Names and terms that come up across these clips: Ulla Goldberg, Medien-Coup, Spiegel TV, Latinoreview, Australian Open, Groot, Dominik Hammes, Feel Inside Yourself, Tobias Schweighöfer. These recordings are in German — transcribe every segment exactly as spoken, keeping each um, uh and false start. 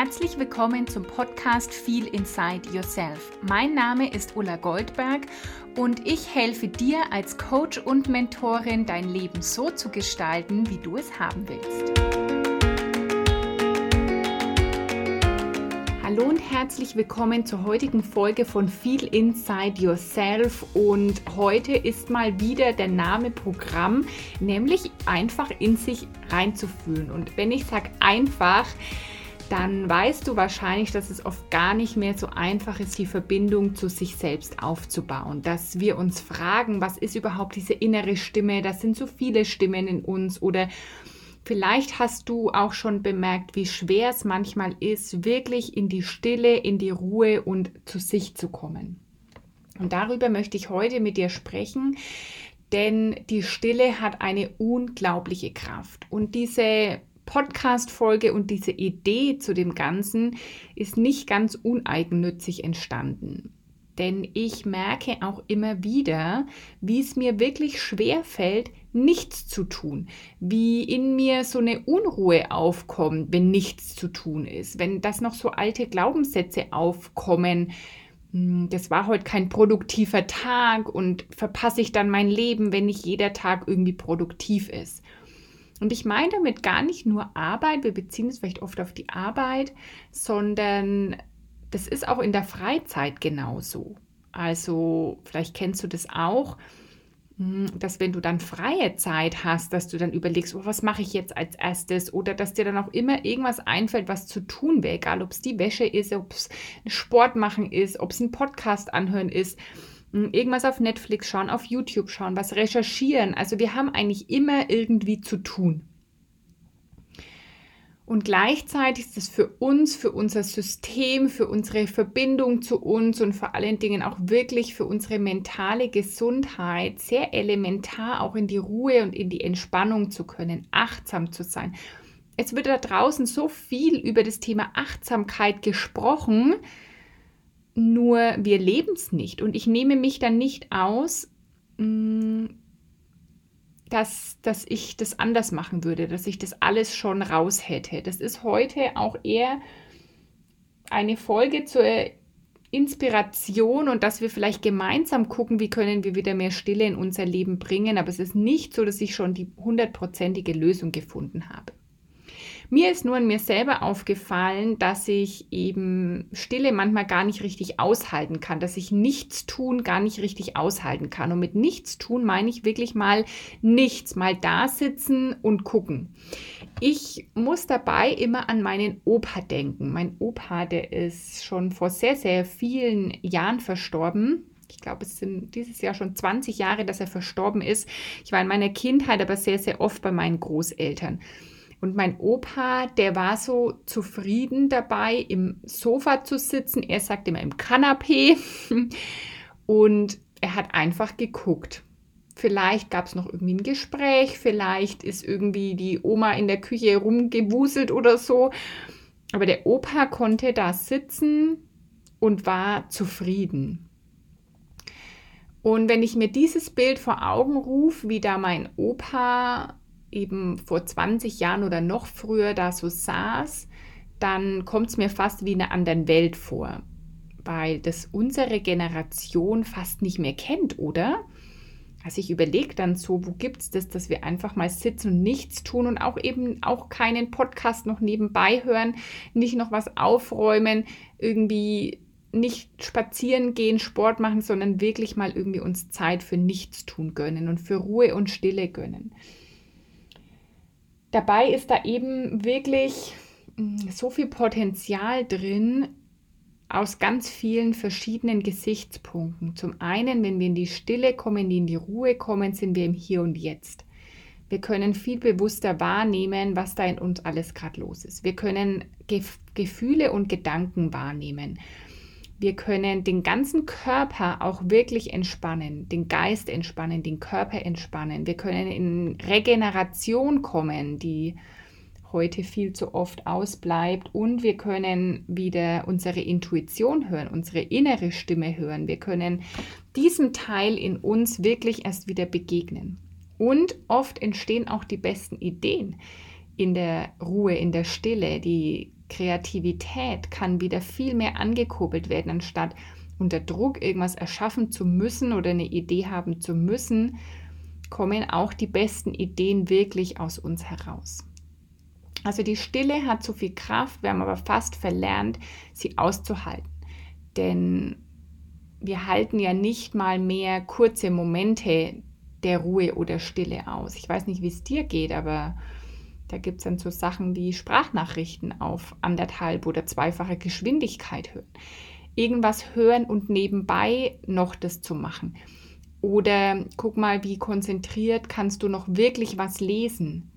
herzlich willkommen zum Podcast Feel Inside Yourself. Mein Name ist Ulla Goldberg und ich helfe dir als Coach und Mentorin, dein Leben so zu gestalten, wie du es haben willst. Hallo und herzlich willkommen zur heutigen Folge von Feel Inside Yourself, und heute ist mal wieder der Name Programm, nämlich einfach in sich reinzufühlen. Und wenn ich sage einfach, dann weißt du wahrscheinlich, dass es oft gar nicht mehr so einfach ist, die Verbindung zu sich selbst aufzubauen. Dass wir uns fragen, was ist überhaupt diese innere Stimme? Das sind so viele Stimmen in uns. Oder vielleicht hast du auch schon bemerkt, wie schwer es manchmal ist, wirklich in die Stille, in die Ruhe und zu sich zu kommen. Und darüber möchte ich heute mit dir sprechen. Denn die Stille hat eine unglaubliche Kraft. Und diese Podcast-Folge und diese Idee zu dem Ganzen ist nicht ganz uneigennützig entstanden. Denn ich merke auch immer wieder, wie es mir wirklich schwerfällt, nichts zu tun. Wie in mir so eine Unruhe aufkommt, wenn nichts zu tun ist. Wenn das noch so alte Glaubenssätze aufkommen, das war heute kein produktiver Tag, und verpasse ich dann mein Leben, wenn nicht jeder Tag irgendwie produktiv ist. Und ich meine damit gar nicht nur Arbeit, wir beziehen uns vielleicht oft auf die Arbeit, sondern das ist auch in der Freizeit genauso. Also vielleicht kennst du das auch, dass wenn du dann freie Zeit hast, dass du dann überlegst, oh, was mache ich jetzt als erstes? Oder dass dir dann auch immer irgendwas einfällt, was zu tun wäre, egal ob es die Wäsche ist, ob es Sport machen ist, ob es ein Podcast anhören ist. Irgendwas auf Netflix schauen, auf YouTube schauen, was recherchieren. Also wir haben eigentlich immer irgendwie zu tun. Und gleichzeitig ist es für uns, für unser System, für unsere Verbindung zu uns und vor allen Dingen auch wirklich für unsere mentale Gesundheit sehr elementar, auch in die Ruhe und in die Entspannung zu können, achtsam zu sein. Es wird da draußen so viel über das Thema Achtsamkeit gesprochen, nur wir leben es nicht, und ich nehme mich dann nicht aus, dass, dass ich das anders machen würde, dass ich das alles schon raus hätte. Das ist heute auch eher eine Folge zur Inspiration und dass wir vielleicht gemeinsam gucken, wie können wir wieder mehr Stille in unser Leben bringen, aber es ist nicht so, dass ich schon die hundertprozentige Lösung gefunden habe. Mir ist nur an mir selber aufgefallen, dass ich eben Stille manchmal gar nicht richtig aushalten kann, dass ich Nichtstun gar nicht richtig aushalten kann. Und mit Nichtstun meine ich wirklich mal nichts, mal da sitzen und gucken. Ich muss dabei immer an meinen Opa denken. Mein Opa, der ist schon vor sehr, sehr vielen Jahren verstorben. Ich glaube, es sind dieses Jahr schon zwanzig Jahre, dass er verstorben ist. Ich war in meiner Kindheit aber sehr, sehr oft bei meinen Großeltern. Und mein Opa, der war so zufrieden dabei, im Sofa zu sitzen. Er sagt immer im Kanapee. Und er hat einfach geguckt. Vielleicht gab es noch irgendwie ein Gespräch. Vielleicht ist irgendwie die Oma in der Küche rumgewuselt oder so. Aber der Opa konnte da sitzen und war zufrieden. Und wenn ich mir dieses Bild vor Augen rufe, wie da mein Opa eben vor zwanzig Jahren oder noch früher da so saß, dann kommt es mir fast wie in einer anderen Welt vor, weil das unsere Generation fast nicht mehr kennt, oder? Also ich überlege dann so, wo gibt es das, dass wir einfach mal sitzen und nichts tun und auch eben auch keinen Podcast noch nebenbei hören, nicht noch was aufräumen, irgendwie nicht spazieren gehen, Sport machen, sondern wirklich mal irgendwie uns Zeit für Nichtstun gönnen und für Ruhe und Stille gönnen. Dabei ist da eben wirklich so viel Potenzial drin aus ganz vielen verschiedenen Gesichtspunkten. Zum einen, wenn wir in die Stille kommen, wenn wir in die Ruhe kommen, sind wir im Hier und Jetzt. Wir können viel bewusster wahrnehmen, was da in uns alles gerade los ist. Wir können Gef- Gefühle und Gedanken wahrnehmen. Wir können den ganzen Körper auch wirklich entspannen, den Geist entspannen, den Körper entspannen. Wir können in Regeneration kommen, die heute viel zu oft ausbleibt. Und wir können wieder unsere Intuition hören, unsere innere Stimme hören. Wir können diesem Teil in uns wirklich erst wieder begegnen. Und oft entstehen auch die besten Ideen in der Ruhe, in der Stille, die Kreativität kann wieder viel mehr angekurbelt werden, anstatt unter Druck irgendwas erschaffen zu müssen oder eine Idee haben zu müssen, kommen auch die besten Ideen wirklich aus uns heraus. Also die Stille hat so viel Kraft, wir haben aber fast verlernt, sie auszuhalten. Denn wir halten ja nicht mal mehr kurze Momente der Ruhe oder Stille aus. Ich weiß nicht, wie es dir geht, aber da gibt es dann so Sachen wie Sprachnachrichten auf anderthalb oder zweifache Geschwindigkeit hören. Irgendwas hören und nebenbei noch das zu machen. Oder guck mal, wie konzentriert kannst du noch wirklich was lesen?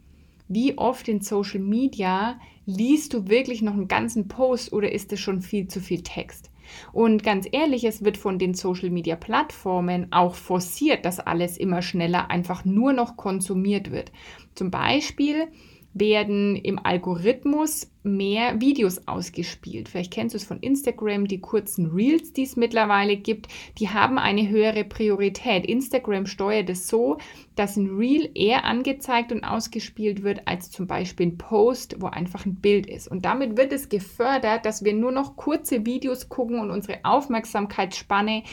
Wie oft in Social Media liest du wirklich noch einen ganzen Post oder ist es schon viel zu viel Text? Und ganz ehrlich, es wird von den Social-Media-Plattformen auch forciert, dass alles immer schneller einfach nur noch konsumiert wird. Zum Beispiel werden im Algorithmus mehr Videos ausgespielt. Vielleicht kennst du es von Instagram, die kurzen Reels, die es mittlerweile gibt, die haben eine höhere Priorität. Instagram steuert es so, dass ein Reel eher angezeigt und ausgespielt wird, als zum Beispiel ein Post, wo einfach ein Bild ist. Und damit wird es gefördert, dass wir nur noch kurze Videos gucken und unsere Aufmerksamkeitsspanne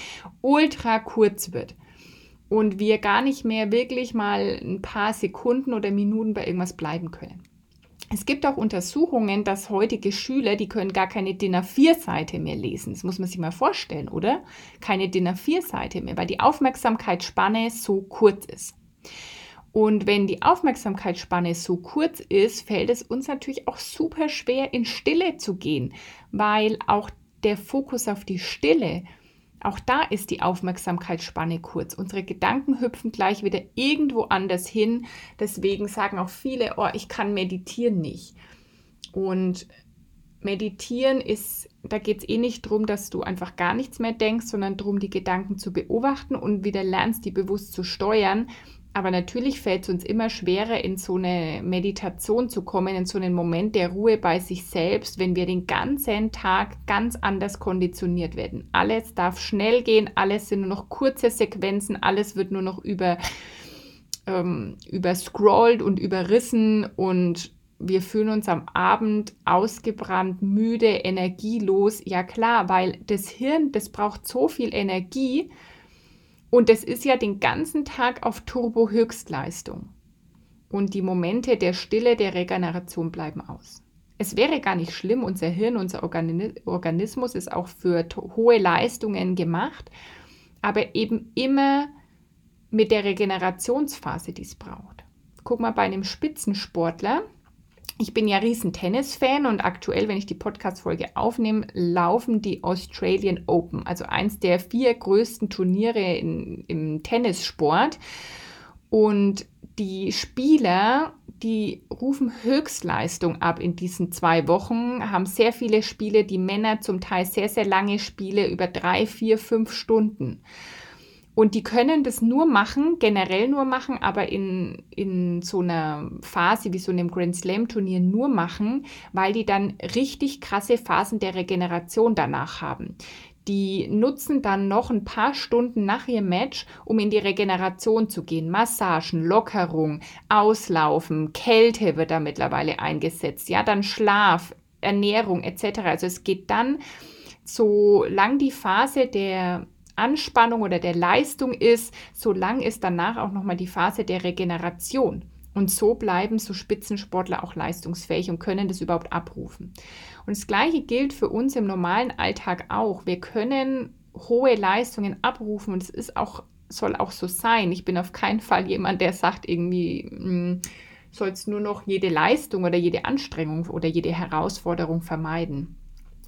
ultra kurz wird. Und wir gar nicht mehr wirklich mal ein paar Sekunden oder Minuten bei irgendwas bleiben können. Es gibt auch Untersuchungen, dass heutige Schüler, die können gar keine D I N A vier Seite mehr lesen. Das muss man sich mal vorstellen, oder? Keine D I N A vier Seite mehr, weil die Aufmerksamkeitsspanne so kurz ist. Und wenn die Aufmerksamkeitsspanne so kurz ist, fällt es uns natürlich auch super schwer, in Stille zu gehen, weil auch der Fokus auf die Stille, auch da ist die Aufmerksamkeitsspanne kurz. Unsere Gedanken hüpfen gleich wieder irgendwo anders hin. Deswegen sagen auch viele, oh, ich kann meditieren nicht. Und meditieren ist, da geht es eh nicht darum, dass du einfach gar nichts mehr denkst, sondern darum, die Gedanken zu beobachten und wieder lernst, die bewusst zu steuern. Aber natürlich fällt es uns immer schwerer, in so eine Meditation zu kommen, in so einen Moment der Ruhe bei sich selbst, wenn wir den ganzen Tag ganz anders konditioniert werden. Alles darf schnell gehen, alles sind nur noch kurze Sequenzen, alles wird nur noch über, ähm, überscrollt und überrissen und wir fühlen uns am Abend ausgebrannt, müde, energielos. Ja klar, weil das Hirn, das braucht so viel Energie, und das ist ja den ganzen Tag auf Turbo-Höchstleistung. Und die Momente der Stille, der Regeneration bleiben aus. Es wäre gar nicht schlimm, unser Hirn, unser Organismus ist auch für to- hohe Leistungen gemacht, aber eben immer mit der Regenerationsphase, die es braucht. Guck mal, bei einem Spitzensportler, ich bin ja riesen Tennis-Fan und aktuell, wenn ich die Podcast-Folge aufnehme, laufen die Australian Open, also eins der vier größten Turniere in, im Tennissport. Und die Spieler, die rufen Höchstleistung ab in diesen zwei Wochen, haben sehr viele Spiele, die Männer zum Teil sehr, sehr lange Spiele über drei, vier, fünf Stunden. Und die können das nur machen, generell nur machen, aber in, in so einer Phase wie so einem Grand-Slam-Turnier nur machen, weil die dann richtig krasse Phasen der Regeneration danach haben. Die nutzen dann noch ein paar Stunden nach ihrem Match, um in die Regeneration zu gehen. Massagen, Lockerung, Auslaufen, Kälte wird da mittlerweile eingesetzt. Ja, dann Schlaf, Ernährung et cetera. Also es geht dann, solange die Phase der Anspannung oder der Leistung ist, so lang ist danach auch nochmal die Phase der Regeneration. Und so bleiben so Spitzensportler auch leistungsfähig und können das überhaupt abrufen. Und das Gleiche gilt für uns im normalen Alltag auch. Wir können hohe Leistungen abrufen und es ist auch, soll auch so sein. Ich bin auf keinen Fall jemand, der sagt irgendwie, soll es nur noch jede Leistung oder jede Anstrengung oder jede Herausforderung vermeiden.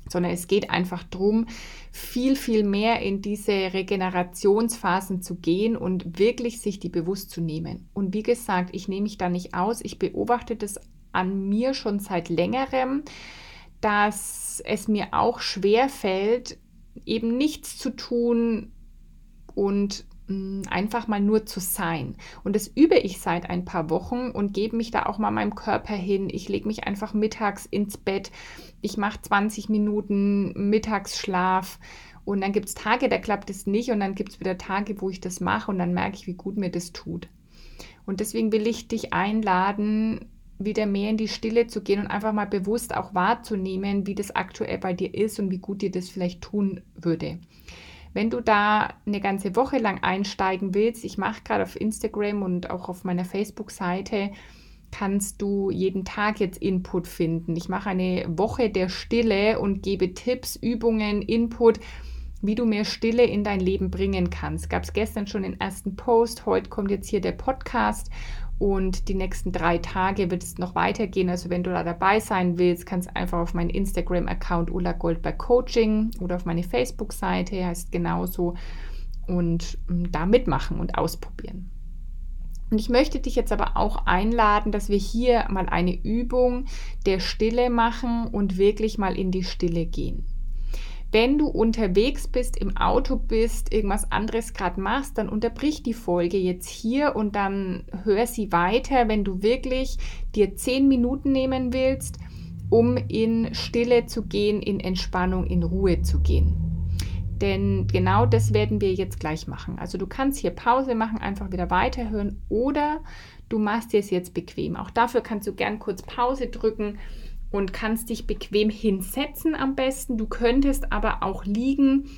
Sondern es geht einfach darum, viel, viel mehr in diese Regenerationsphasen zu gehen und wirklich sich die bewusst zu nehmen. Und wie gesagt, ich nehme mich da nicht aus. Ich beobachte das an mir schon seit längerem, dass es mir auch schwerfällt, eben nichts zu tun und einfach mal nur zu sein. Und das übe ich seit ein paar Wochen und gebe mich da auch mal meinem Körper hin. Ich lege mich einfach mittags ins Bett. Ich mache zwanzig Minuten Mittagsschlaf. Und dann gibt es Tage, da klappt es nicht. Und dann gibt es wieder Tage, wo ich das mache. Und dann merke ich, wie gut mir das tut. Und deswegen will ich dich einladen, wieder mehr in die Stille zu gehen und einfach mal bewusst auch wahrzunehmen, wie das aktuell bei dir ist und wie gut dir das vielleicht tun würde. Wenn du da eine ganze Woche lang einsteigen willst, ich mache gerade auf Instagram und auch auf meiner Facebook-Seite, kannst du jeden Tag jetzt Input finden. Ich mache eine Woche der Stille und gebe Tipps, Übungen, Input, wie du mehr Stille in dein Leben bringen kannst. Gab es gestern schon den ersten Post, heute kommt jetzt hier der Podcast und die nächsten drei Tage wird es noch weitergehen. Also wenn du da dabei sein willst, kannst einfach auf meinen Instagram-Account Ulla Goldberg Coaching oder auf meine Facebook-Seite, heißt genauso, und da mitmachen und ausprobieren. Und ich möchte dich jetzt aber auch einladen, dass wir hier mal eine Übung der Stille machen und wirklich mal in die Stille gehen. Wenn du unterwegs bist, im Auto bist, irgendwas anderes gerade machst, dann unterbrich die Folge jetzt hier und dann hör sie weiter, wenn du wirklich dir zehn Minuten nehmen willst, um in Stille zu gehen, in Entspannung, in Ruhe zu gehen. Denn genau das werden wir jetzt gleich machen. Also du kannst hier Pause machen, einfach wieder weiterhören oder du machst dir es jetzt bequem. Auch dafür kannst du gern kurz Pause drücken und kannst dich bequem hinsetzen am besten. Du könntest aber auch liegen.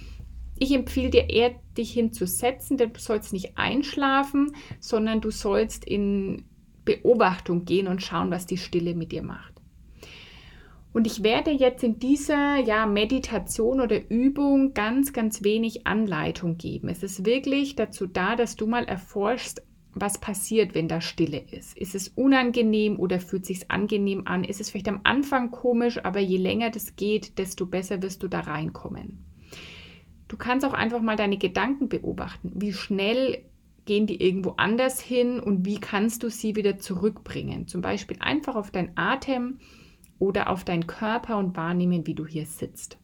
Ich empfehle dir eher, dich hinzusetzen, denn du sollst nicht einschlafen, sondern du sollst in Beobachtung gehen und schauen, was die Stille mit dir macht. Und ich werde jetzt in dieser ja, Meditation oder Übung ganz, ganz wenig Anleitung geben. Es ist wirklich dazu da, dass du mal erforschst, was passiert, wenn da Stille ist. Ist es unangenehm oder fühlt es sich angenehm an? Ist es vielleicht am Anfang komisch, aber je länger das geht, desto besser wirst du da reinkommen. Du kannst auch einfach mal deine Gedanken beobachten. Wie schnell gehen die irgendwo anders hin und wie kannst du sie wieder zurückbringen? Zum Beispiel einfach auf deinen Atem oder auf deinen Körper und wahrnehmen, wie du hier sitzt.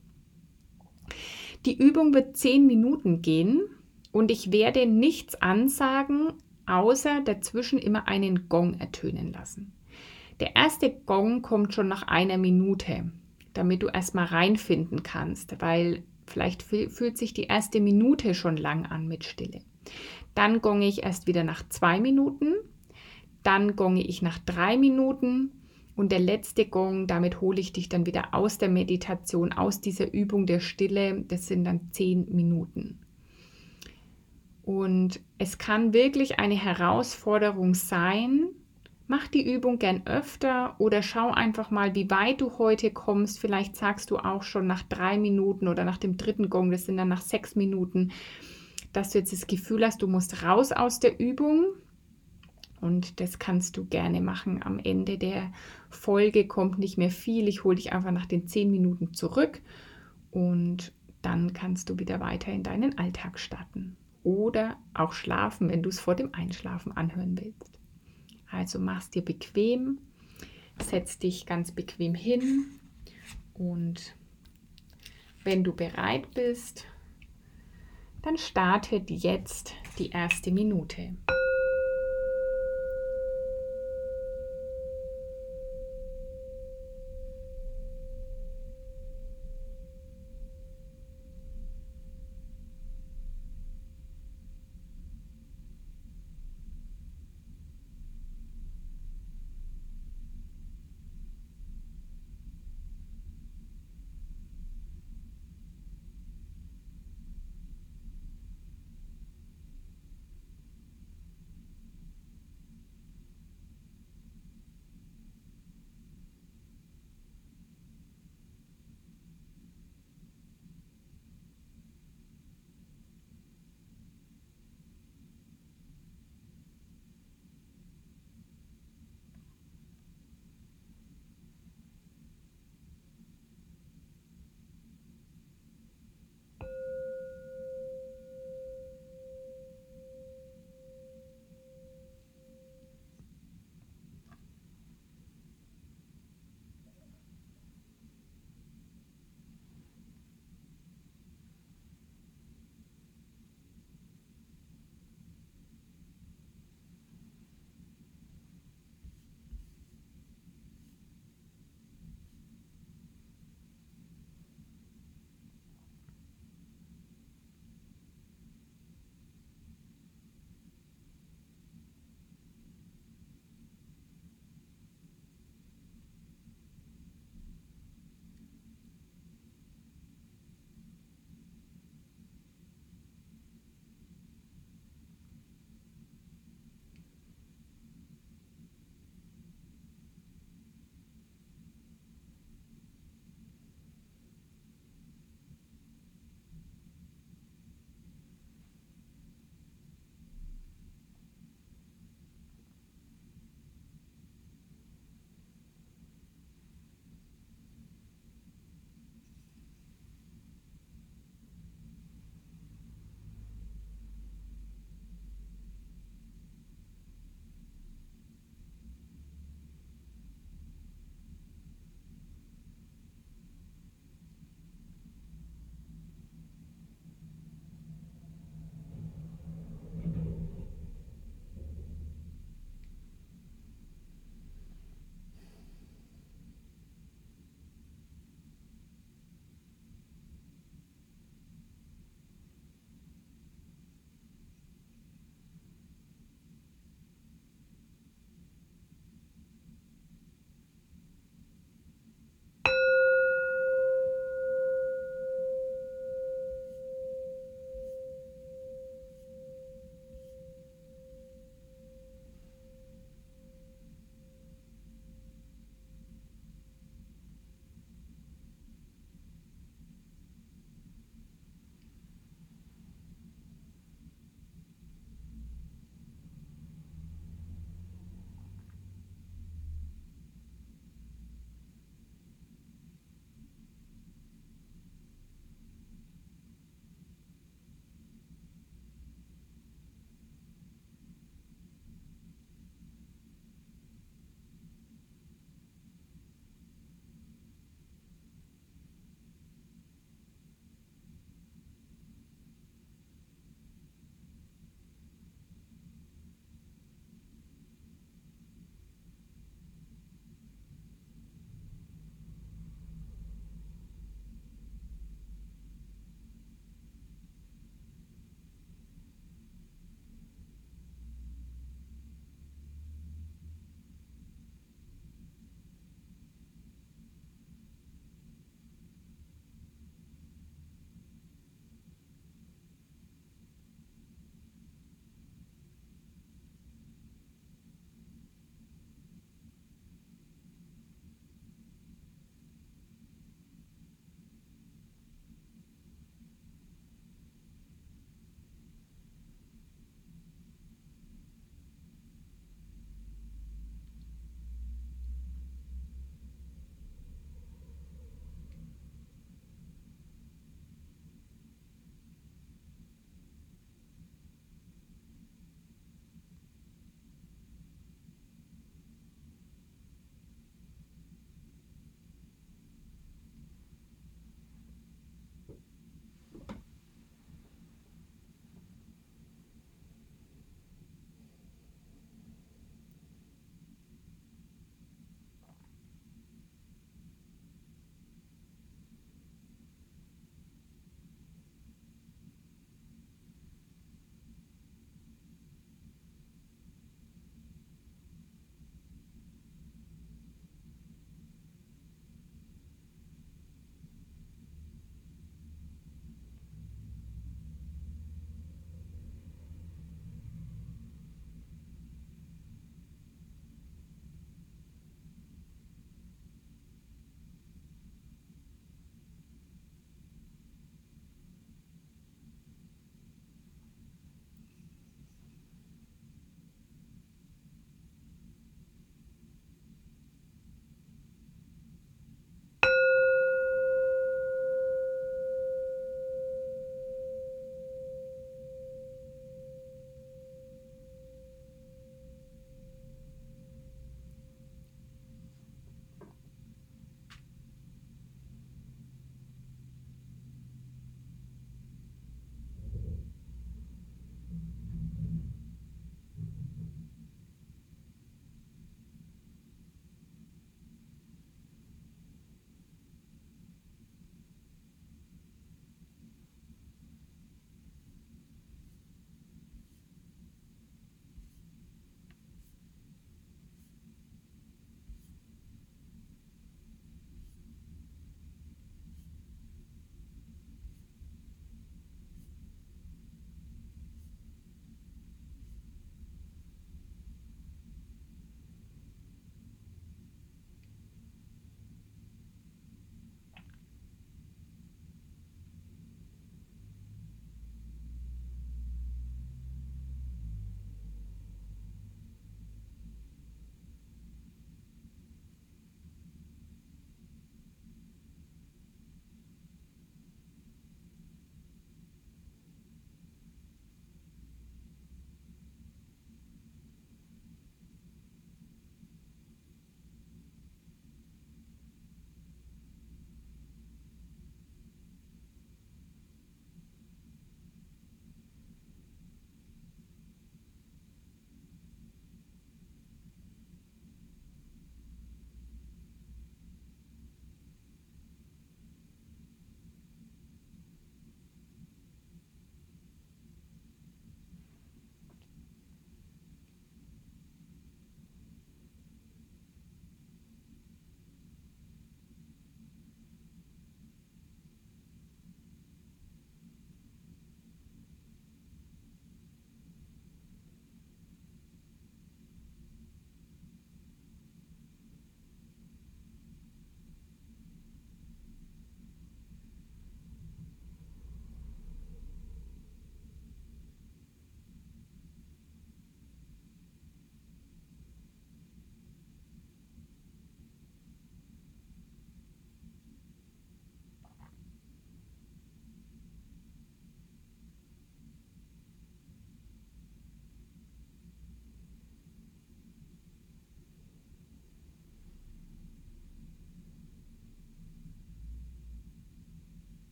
Die Übung wird zehn Minuten gehen und ich werde nichts ansagen, außer dazwischen immer einen Gong ertönen lassen. Der erste Gong kommt schon nach einer Minute, damit du erstmal reinfinden kannst, weil vielleicht fühlt sich die erste Minute schon lang an mit Stille. Dann gonge ich erst wieder nach zwei Minuten, dann gonge ich nach drei Minuten. Und der letzte Gong, damit hole ich dich dann wieder aus der Meditation, aus dieser Übung der Stille. Das sind dann zehn Minuten. Und es kann wirklich eine Herausforderung sein. Mach die Übung gern öfter oder schau einfach mal, wie weit du heute kommst. Vielleicht sagst du auch schon nach drei Minuten oder nach dem dritten Gong, das sind dann nach sechs Minuten, dass du jetzt das Gefühl hast, du musst raus aus der Übung. Und das kannst du gerne machen. Am Ende der Folge kommt nicht mehr viel. Ich hole dich einfach nach den zehn Minuten zurück und dann kannst du wieder weiter in deinen Alltag starten. Oder auch schlafen, wenn du es vor dem Einschlafen anhören willst. Also mach's dir bequem, setz dich ganz bequem hin und wenn du bereit bist, dann startet jetzt die erste Minute.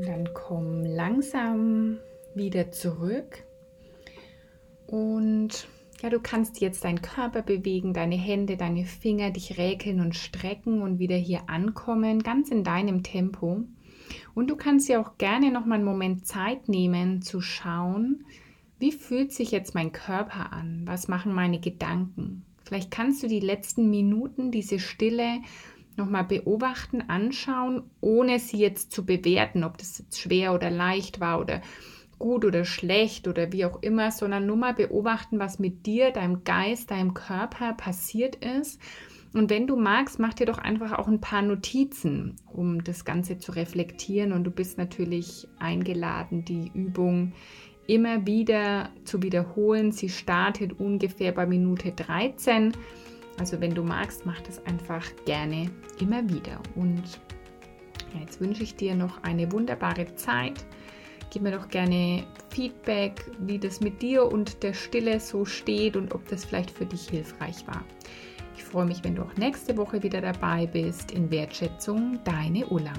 Und dann komm langsam wieder zurück. Und ja, du kannst jetzt deinen Körper bewegen, deine Hände, deine Finger, dich räkeln und strecken und wieder hier ankommen, ganz in deinem Tempo. Und du kannst dir auch gerne noch mal einen Moment Zeit nehmen, zu schauen, wie fühlt sich jetzt mein Körper an? Was machen meine Gedanken? Vielleicht kannst du die letzten Minuten, diese Stille, noch mal beobachten, anschauen, ohne sie jetzt zu bewerten, ob das jetzt schwer oder leicht war oder gut oder schlecht oder wie auch immer, sondern nur mal beobachten, was mit dir, deinem Geist, deinem Körper passiert ist. Und wenn du magst, mach dir doch einfach auch ein paar Notizen, um das Ganze zu reflektieren. Und du bist natürlich eingeladen, die Übung immer wieder zu wiederholen. Sie startet ungefähr bei Minute dreizehn. Also wenn du magst, mach das einfach gerne immer wieder. Und ja, jetzt wünsche ich dir noch eine wunderbare Zeit. Gib mir doch gerne Feedback, wie das mit dir und der Stille so steht und ob das vielleicht für dich hilfreich war. Ich freue mich, wenn du auch nächste Woche wieder dabei bist. In Wertschätzung, deine Ulla.